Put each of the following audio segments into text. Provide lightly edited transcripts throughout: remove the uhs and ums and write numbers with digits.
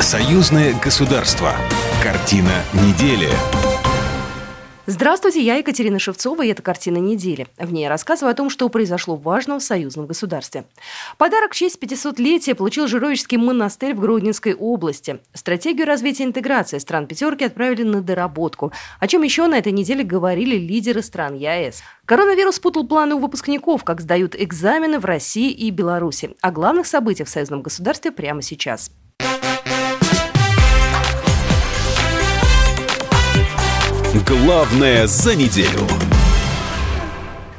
Союзное государство. Картина недели. Здравствуйте, я Екатерина Шевцова, и это «Картина недели». В ней я рассказываю о том, что произошло важного в союзном государстве. Подарок в честь 500-летия получил Жировичский монастырь в Гродненской области. Стратегию развития интеграции стран «пятерки» отправили на доработку. О чем еще на этой неделе говорили лидеры стран ЕАЭС. Коронавирус путал планы у выпускников, как сдают экзамены в России и Беларуси. О главных событиях в союзном государстве прямо сейчас. Главное за неделю.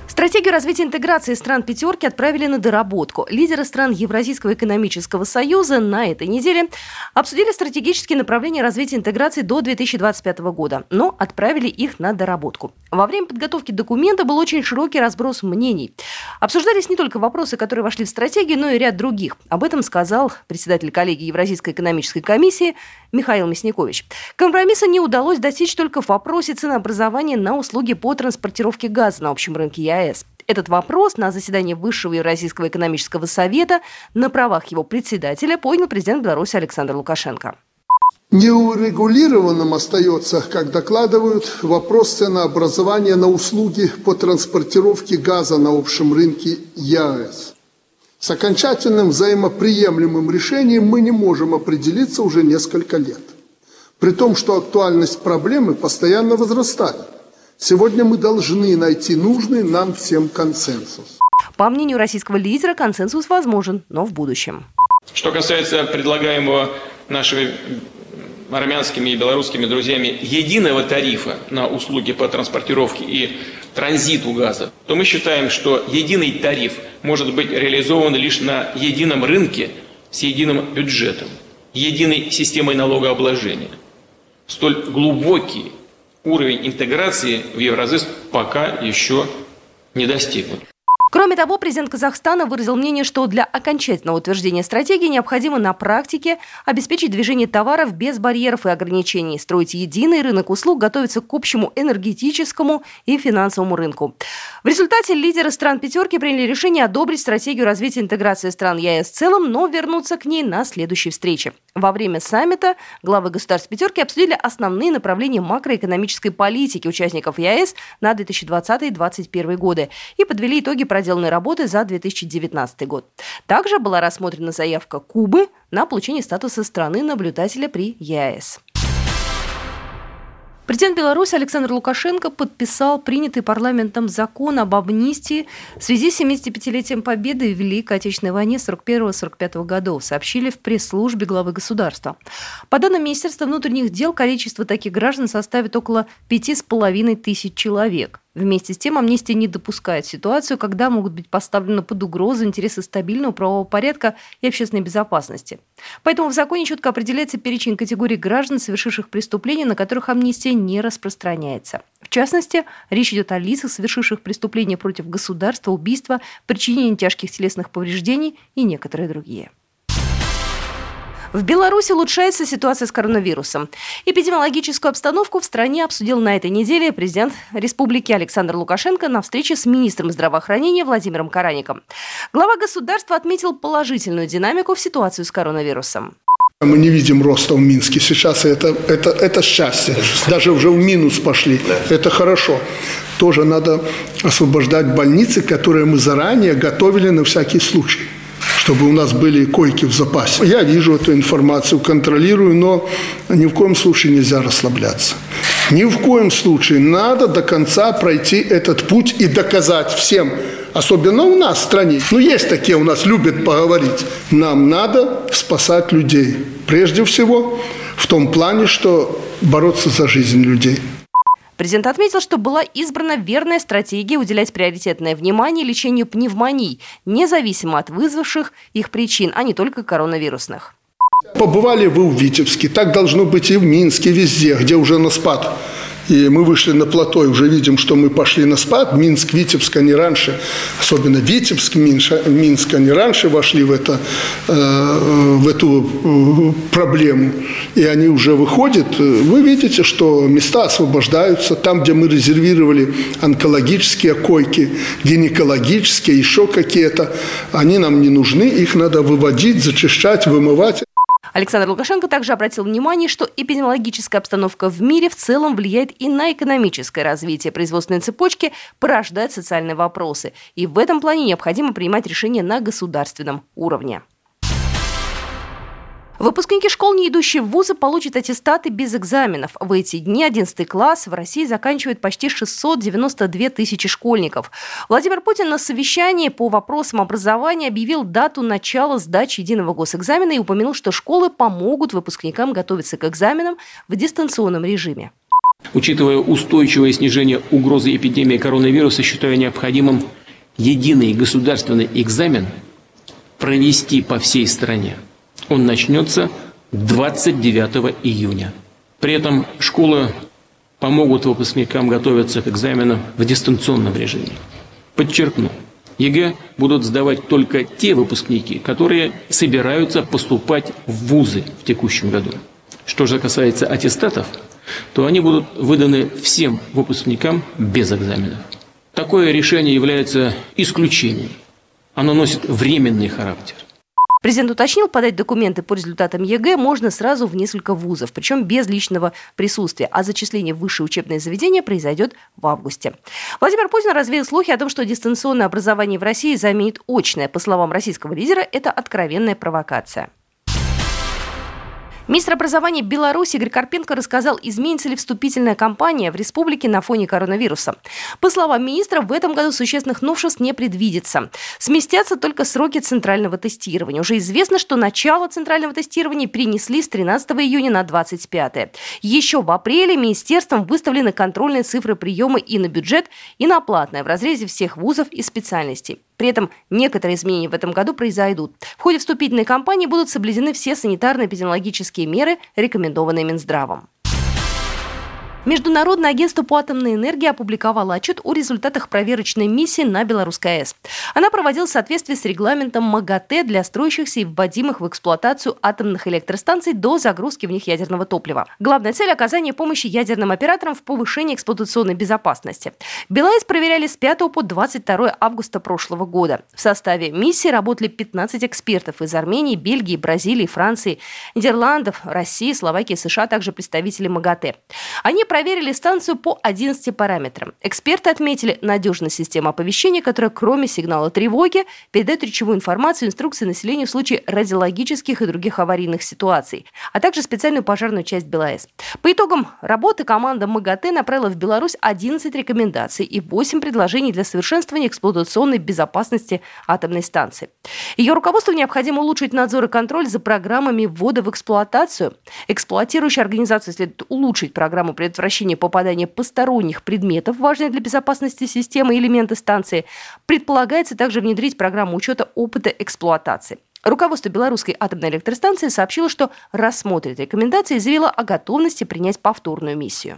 Стратегию развития интеграции стран «пятерки» отправили на доработку. Лидеры стран Евразийского экономического союза на этой неделе обсудили стратегические направления развития интеграции до 2025 года, но отправили их на доработку. Во время подготовки документа был очень широкий разброс мнений. Обсуждались не только вопросы, которые вошли в стратегию, но и ряд других. Об этом сказал председатель коллегии Евразийской экономической комиссии Михаил Мясникович. Компромисса не удалось достичь только в вопросе ценообразования на услуги по транспортировке газа на общем рынке ЕАЭС. Этот вопрос на заседании Высшего Евразийского экономического совета на правах его председателя поднял президент Беларуси Александр Лукашенко. Неурегулированным остается, как докладывают, вопрос ценообразования на услуги по транспортировке газа на общем рынке ЕАЭС. С окончательным взаимоприемлемым решением мы не можем определиться уже несколько лет. При том, что актуальность проблемы постоянно возрастает. Сегодня мы должны найти нужный нам всем консенсус. По мнению российского лидера, консенсус возможен, но в будущем. Что касается предлагаемого нашими армянскими и белорусскими друзьями единого тарифа на услуги по транспортировке и транзиту газа, то мы считаем, что единый тариф может быть реализован лишь на едином рынке с единым бюджетом, единой системой налогообложения. Столь глубокий уровень интеграции в Евразийск пока еще не достигнут. Кроме того, президент Казахстана выразил мнение, что для окончательного утверждения стратегии необходимо на практике обеспечить движение товаров без барьеров и ограничений, строить единый рынок услуг, готовиться к общему энергетическому и финансовому рынку. В результате лидеры стран «пятерки» приняли решение одобрить стратегию развития интеграции стран ЕАЭС в целом, но вернуться к ней на следующей встрече. Во время саммита главы государств «пятерки» обсудили основные направления макроэкономической политики участников ЕАЭС на 2020-2021 годы и подвели итоги проделанной работы за 2019 год. Также была рассмотрена заявка Кубы на получение статуса страны-наблюдателя при ЕАЭС. Президент Беларуси Александр Лукашенко подписал принятый парламентом закон об амнистии в связи с 75-летием Победы в Великой Отечественной войне 1941-1945 годов, сообщили в пресс-службе главы государства. По данным Министерства внутренних дел, количество таких граждан составит около 5,5 тысяч человек. Вместе с тем, амнистия не допускает ситуацию, когда могут быть поставлены под угрозу интересы стабильного правового порядка и общественной безопасности. Поэтому в законе четко определяется перечень категорий граждан, совершивших преступления, на которых амнистия не распространяется. В частности, речь идет о лицах, совершивших преступления против государства, убийства, причинение тяжких телесных повреждений и некоторые другие. В Беларуси улучшается ситуация с коронавирусом. Эпидемиологическую обстановку в стране обсудил на этой неделе президент республики Александр Лукашенко на встрече с министром здравоохранения Владимиром Караником. Глава государства отметил положительную динамику в ситуации с коронавирусом. Мы не видим роста в Минске сейчас, это счастье. Даже уже в минус пошли. Это хорошо. Тоже надо освобождать больницы, которые мы заранее готовили на всякий случай, чтобы у нас были койки в запасе. Я вижу эту информацию, контролирую, но ни в коем случае нельзя расслабляться. Ни в коем случае надо до конца пройти этот путь и доказать всем, особенно у нас в стране. Есть такие у нас, любят поговорить. Нам надо спасать людей. Прежде всего в том плане, что бороться за жизнь людей. Президент отметил, что была избрана верная стратегия уделять приоритетное внимание лечению пневмоний, независимо от вызвавших их причин, а не только коронавирусных. Побывали вы в Витебске, так должно быть и в Минске, везде, где уже на спад. И мы вышли на плато и уже видим, что мы пошли на спад. Минск, Витебск, они раньше, особенно Витебск, Минск, они раньше вошли в эту проблему. И они уже выходят. Вы видите, что места освобождаются. Там, где мы резервировали онкологические койки, гинекологические, еще какие-то, они нам не нужны. Их надо выводить, зачищать, вымывать. Александр Лукашенко также обратил внимание, что эпидемиологическая обстановка в мире в целом влияет и на экономическое развитие производственной цепочки, порождает социальные вопросы. И в этом плане необходимо принимать решения на государственном уровне. Выпускники школ, не идущие в вузы, получат аттестаты без экзаменов. В эти дни 11 класс в России заканчивает почти 692 тысячи школьников. Владимир Путин на совещании по вопросам образования объявил дату начала сдачи единого госэкзамена и упомянул, что школы помогут выпускникам готовиться к экзаменам в дистанционном режиме. Учитывая устойчивое снижение угрозы эпидемии коронавируса, считаю необходимым единый государственный экзамен провести по всей стране. Он начнется 29 июня. При этом школы помогут выпускникам готовиться к экзаменам в дистанционном режиме. Подчеркну, ЕГЭ будут сдавать только те выпускники, которые собираются поступать в вузы в текущем году. Что же касается аттестатов, то они будут выданы всем выпускникам без экзаменов. Такое решение является исключением. Оно носит временный характер. Президент уточнил, подать документы по результатам ЕГЭ можно сразу в несколько вузов, причем без личного присутствия, а зачисление в высшее учебное заведение произойдет в августе. Владимир Путин развеял слухи о том, что дистанционное образование в России заменит очное. По словам российского лидера, это откровенная провокация. Министр образования Беларуси Игорь Карпенко рассказал, изменится ли вступительная кампания в республике на фоне коронавируса. По словам министра, в этом году существенных новшеств не предвидится. Сместятся только сроки центрального тестирования. Уже известно, что начало центрального тестирования перенесли с 13 июня на 25. Еще в апреле министерством выставлены контрольные цифры приема и на бюджет, и на платное в разрезе всех вузов и специальностей. При этом некоторые изменения в этом году произойдут. В ходе вступительной кампании будут соблюдены все санитарно-эпидемиологические меры, рекомендованные Минздравом. Международное агентство по атомной энергии опубликовало отчет о результатах проверочной миссии на Белорусской АЭС. Она проводилась в соответствии с регламентом МАГАТЭ для строящихся и вводимых в эксплуатацию атомных электростанций до загрузки в них ядерного топлива. Главная цель – оказание помощи ядерным операторам в повышении эксплуатационной безопасности. БелАЭС проверяли с 5 по 22 августа прошлого года. В составе миссии работали 15 экспертов из Армении, Бельгии, Бразилии, Франции, Нидерландов, России, Словакии, США, также представители МАГАТЭ. Они проверили станцию по 11 параметрам. Эксперты отметили надежность системы оповещения, которая, кроме сигнала тревоги, передает речевую информацию, инструкции населению в случае радиологических и других аварийных ситуаций, а также специальную пожарную часть БелАЭС. По итогам работы команда МАГАТЭ направила в Беларусь 11 рекомендаций и 8 предложений для совершенствования эксплуатационной безопасности атомной станции. Ее руководству необходимо улучшить надзор и контроль за программами ввода в эксплуатацию. Эксплуатирующей организации следует улучшить программу предотвращение попадания посторонних предметов, важных для безопасности системы и элементы станции, предполагается также внедрить программу учета опыта эксплуатации. Руководство Белорусской атомной электростанции сообщило, что рассмотрит рекомендации и заявило о готовности принять повторную миссию.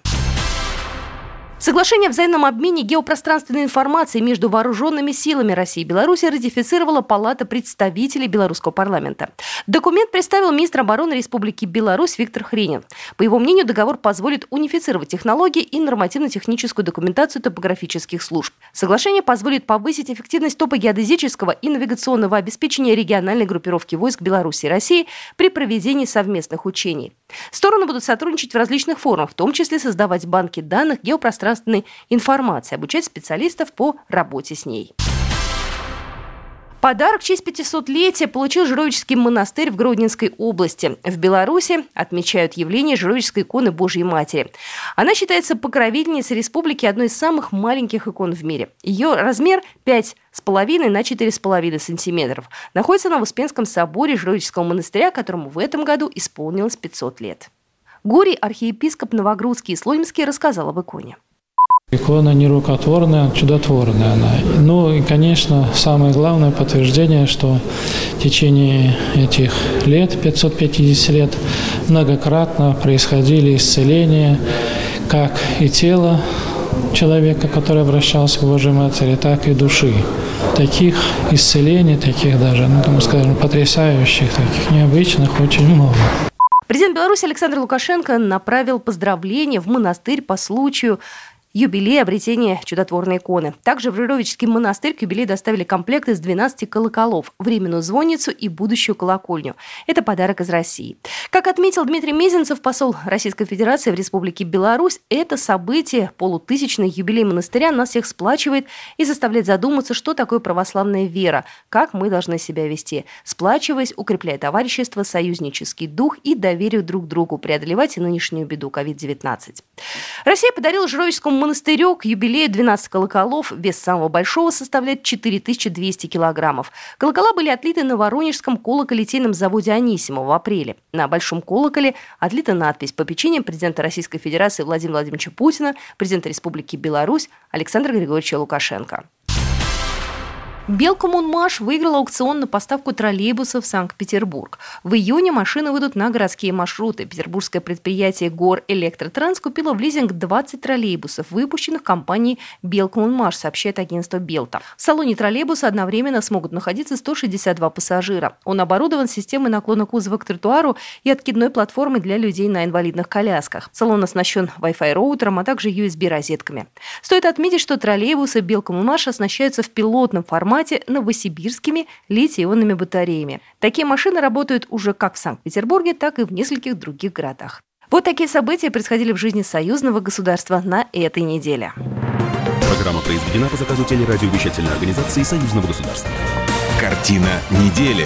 Соглашение о взаимном обмене геопространственной информации между вооруженными силами России и Беларуси ратифицировала Палата представителей Белорусского парламента. Документ представил министр обороны Республики Беларусь Виктор Хренин. По его мнению, договор позволит унифицировать технологии и нормативно-техническую документацию топографических служб. Соглашение позволит повысить эффективность топогеодезического и навигационного обеспечения региональной группировки войск Беларуси и России при проведении совместных учений. Стороны будут сотрудничать в различных формах, в том числе создавать банки данных геопространственной информации, обучать специалистов по работе с ней. Подарок в честь 500-летия получил Жировичский монастырь в Гродненской области. В Беларуси отмечают явление Жировичской иконы Божьей Матери. Она считается покровительницей республики, одной из самых маленьких икон в мире. Ее размер 5,5 на 4,5 сантиметров. Находится она в Успенском соборе Жировичского монастыря, которому в этом году исполнилось 500 лет. Гурий, архиепископ Новогрудский и Слонимский, рассказал об иконе. Икона не рукотворная, а чудотворная она. Ну и, конечно, самое главное подтверждение, что в течение этих лет, 550 лет, многократно происходили исцеления, как и тела человека, который обращался к Божьей Матери, так и души. Таких исцелений, таких даже, потрясающих, таких необычных очень много. Президент Беларуси Александр Лукашенко направил поздравления в монастырь по случаю юбилей обретения чудотворной иконы. Также в Жировичский монастырь к юбилею доставили комплект из 12 колоколов, временную звонницу и будущую колокольню. Это подарок из России. Как отметил Дмитрий Мезенцев, посол Российской Федерации в Республике Беларусь, это событие, полутысячный юбилей монастыря, нас всех сплачивает и заставляет задуматься, что такое православная вера, как мы должны себя вести, сплачиваясь, укрепляя товарищество, союзнический дух и доверие друг другу, преодолевать и нынешнюю беду COVID-19. Россия подарила Жировичскому монастырю к юбилею 12 колоколов. Вес самого большого составляет 4200 килограммов. Колокола были отлиты на Воронежском колоколитейном заводе «Анисима» в апреле. На большом колоколе отлита надпись «Попечение президента Российской Федерации Владимира Владимировича Путина, президента Республики Беларусь Александра Григорьевича Лукашенко». Белкомунмаш выиграл аукцион на поставку троллейбусов в Санкт-Петербург. В июне машины выйдут на городские маршруты. Петербургское предприятие «Горэлектротранс» купило в лизинг 20 троллейбусов, выпущенных компанией «Белкомунмаш», сообщает агентство «Белта». В салоне троллейбуса одновременно смогут находиться 162 пассажира. Он оборудован системой наклона кузова к тротуару и откидной платформой для людей на инвалидных колясках. Салон оснащен Wi-Fi роутером, а также USB-розетками. Стоит отметить, что троллейбусы «Белкомунмаш» оснащаются в пилотном формате новосибирскими литий-ионными батареями. Такие машины работают уже как в Санкт-Петербурге, так и в нескольких других городах. Вот такие события происходили в жизни союзного государства на этой неделе. Программа произведена по заказу телерадиовещательной организации Союзного государства. Картина недели.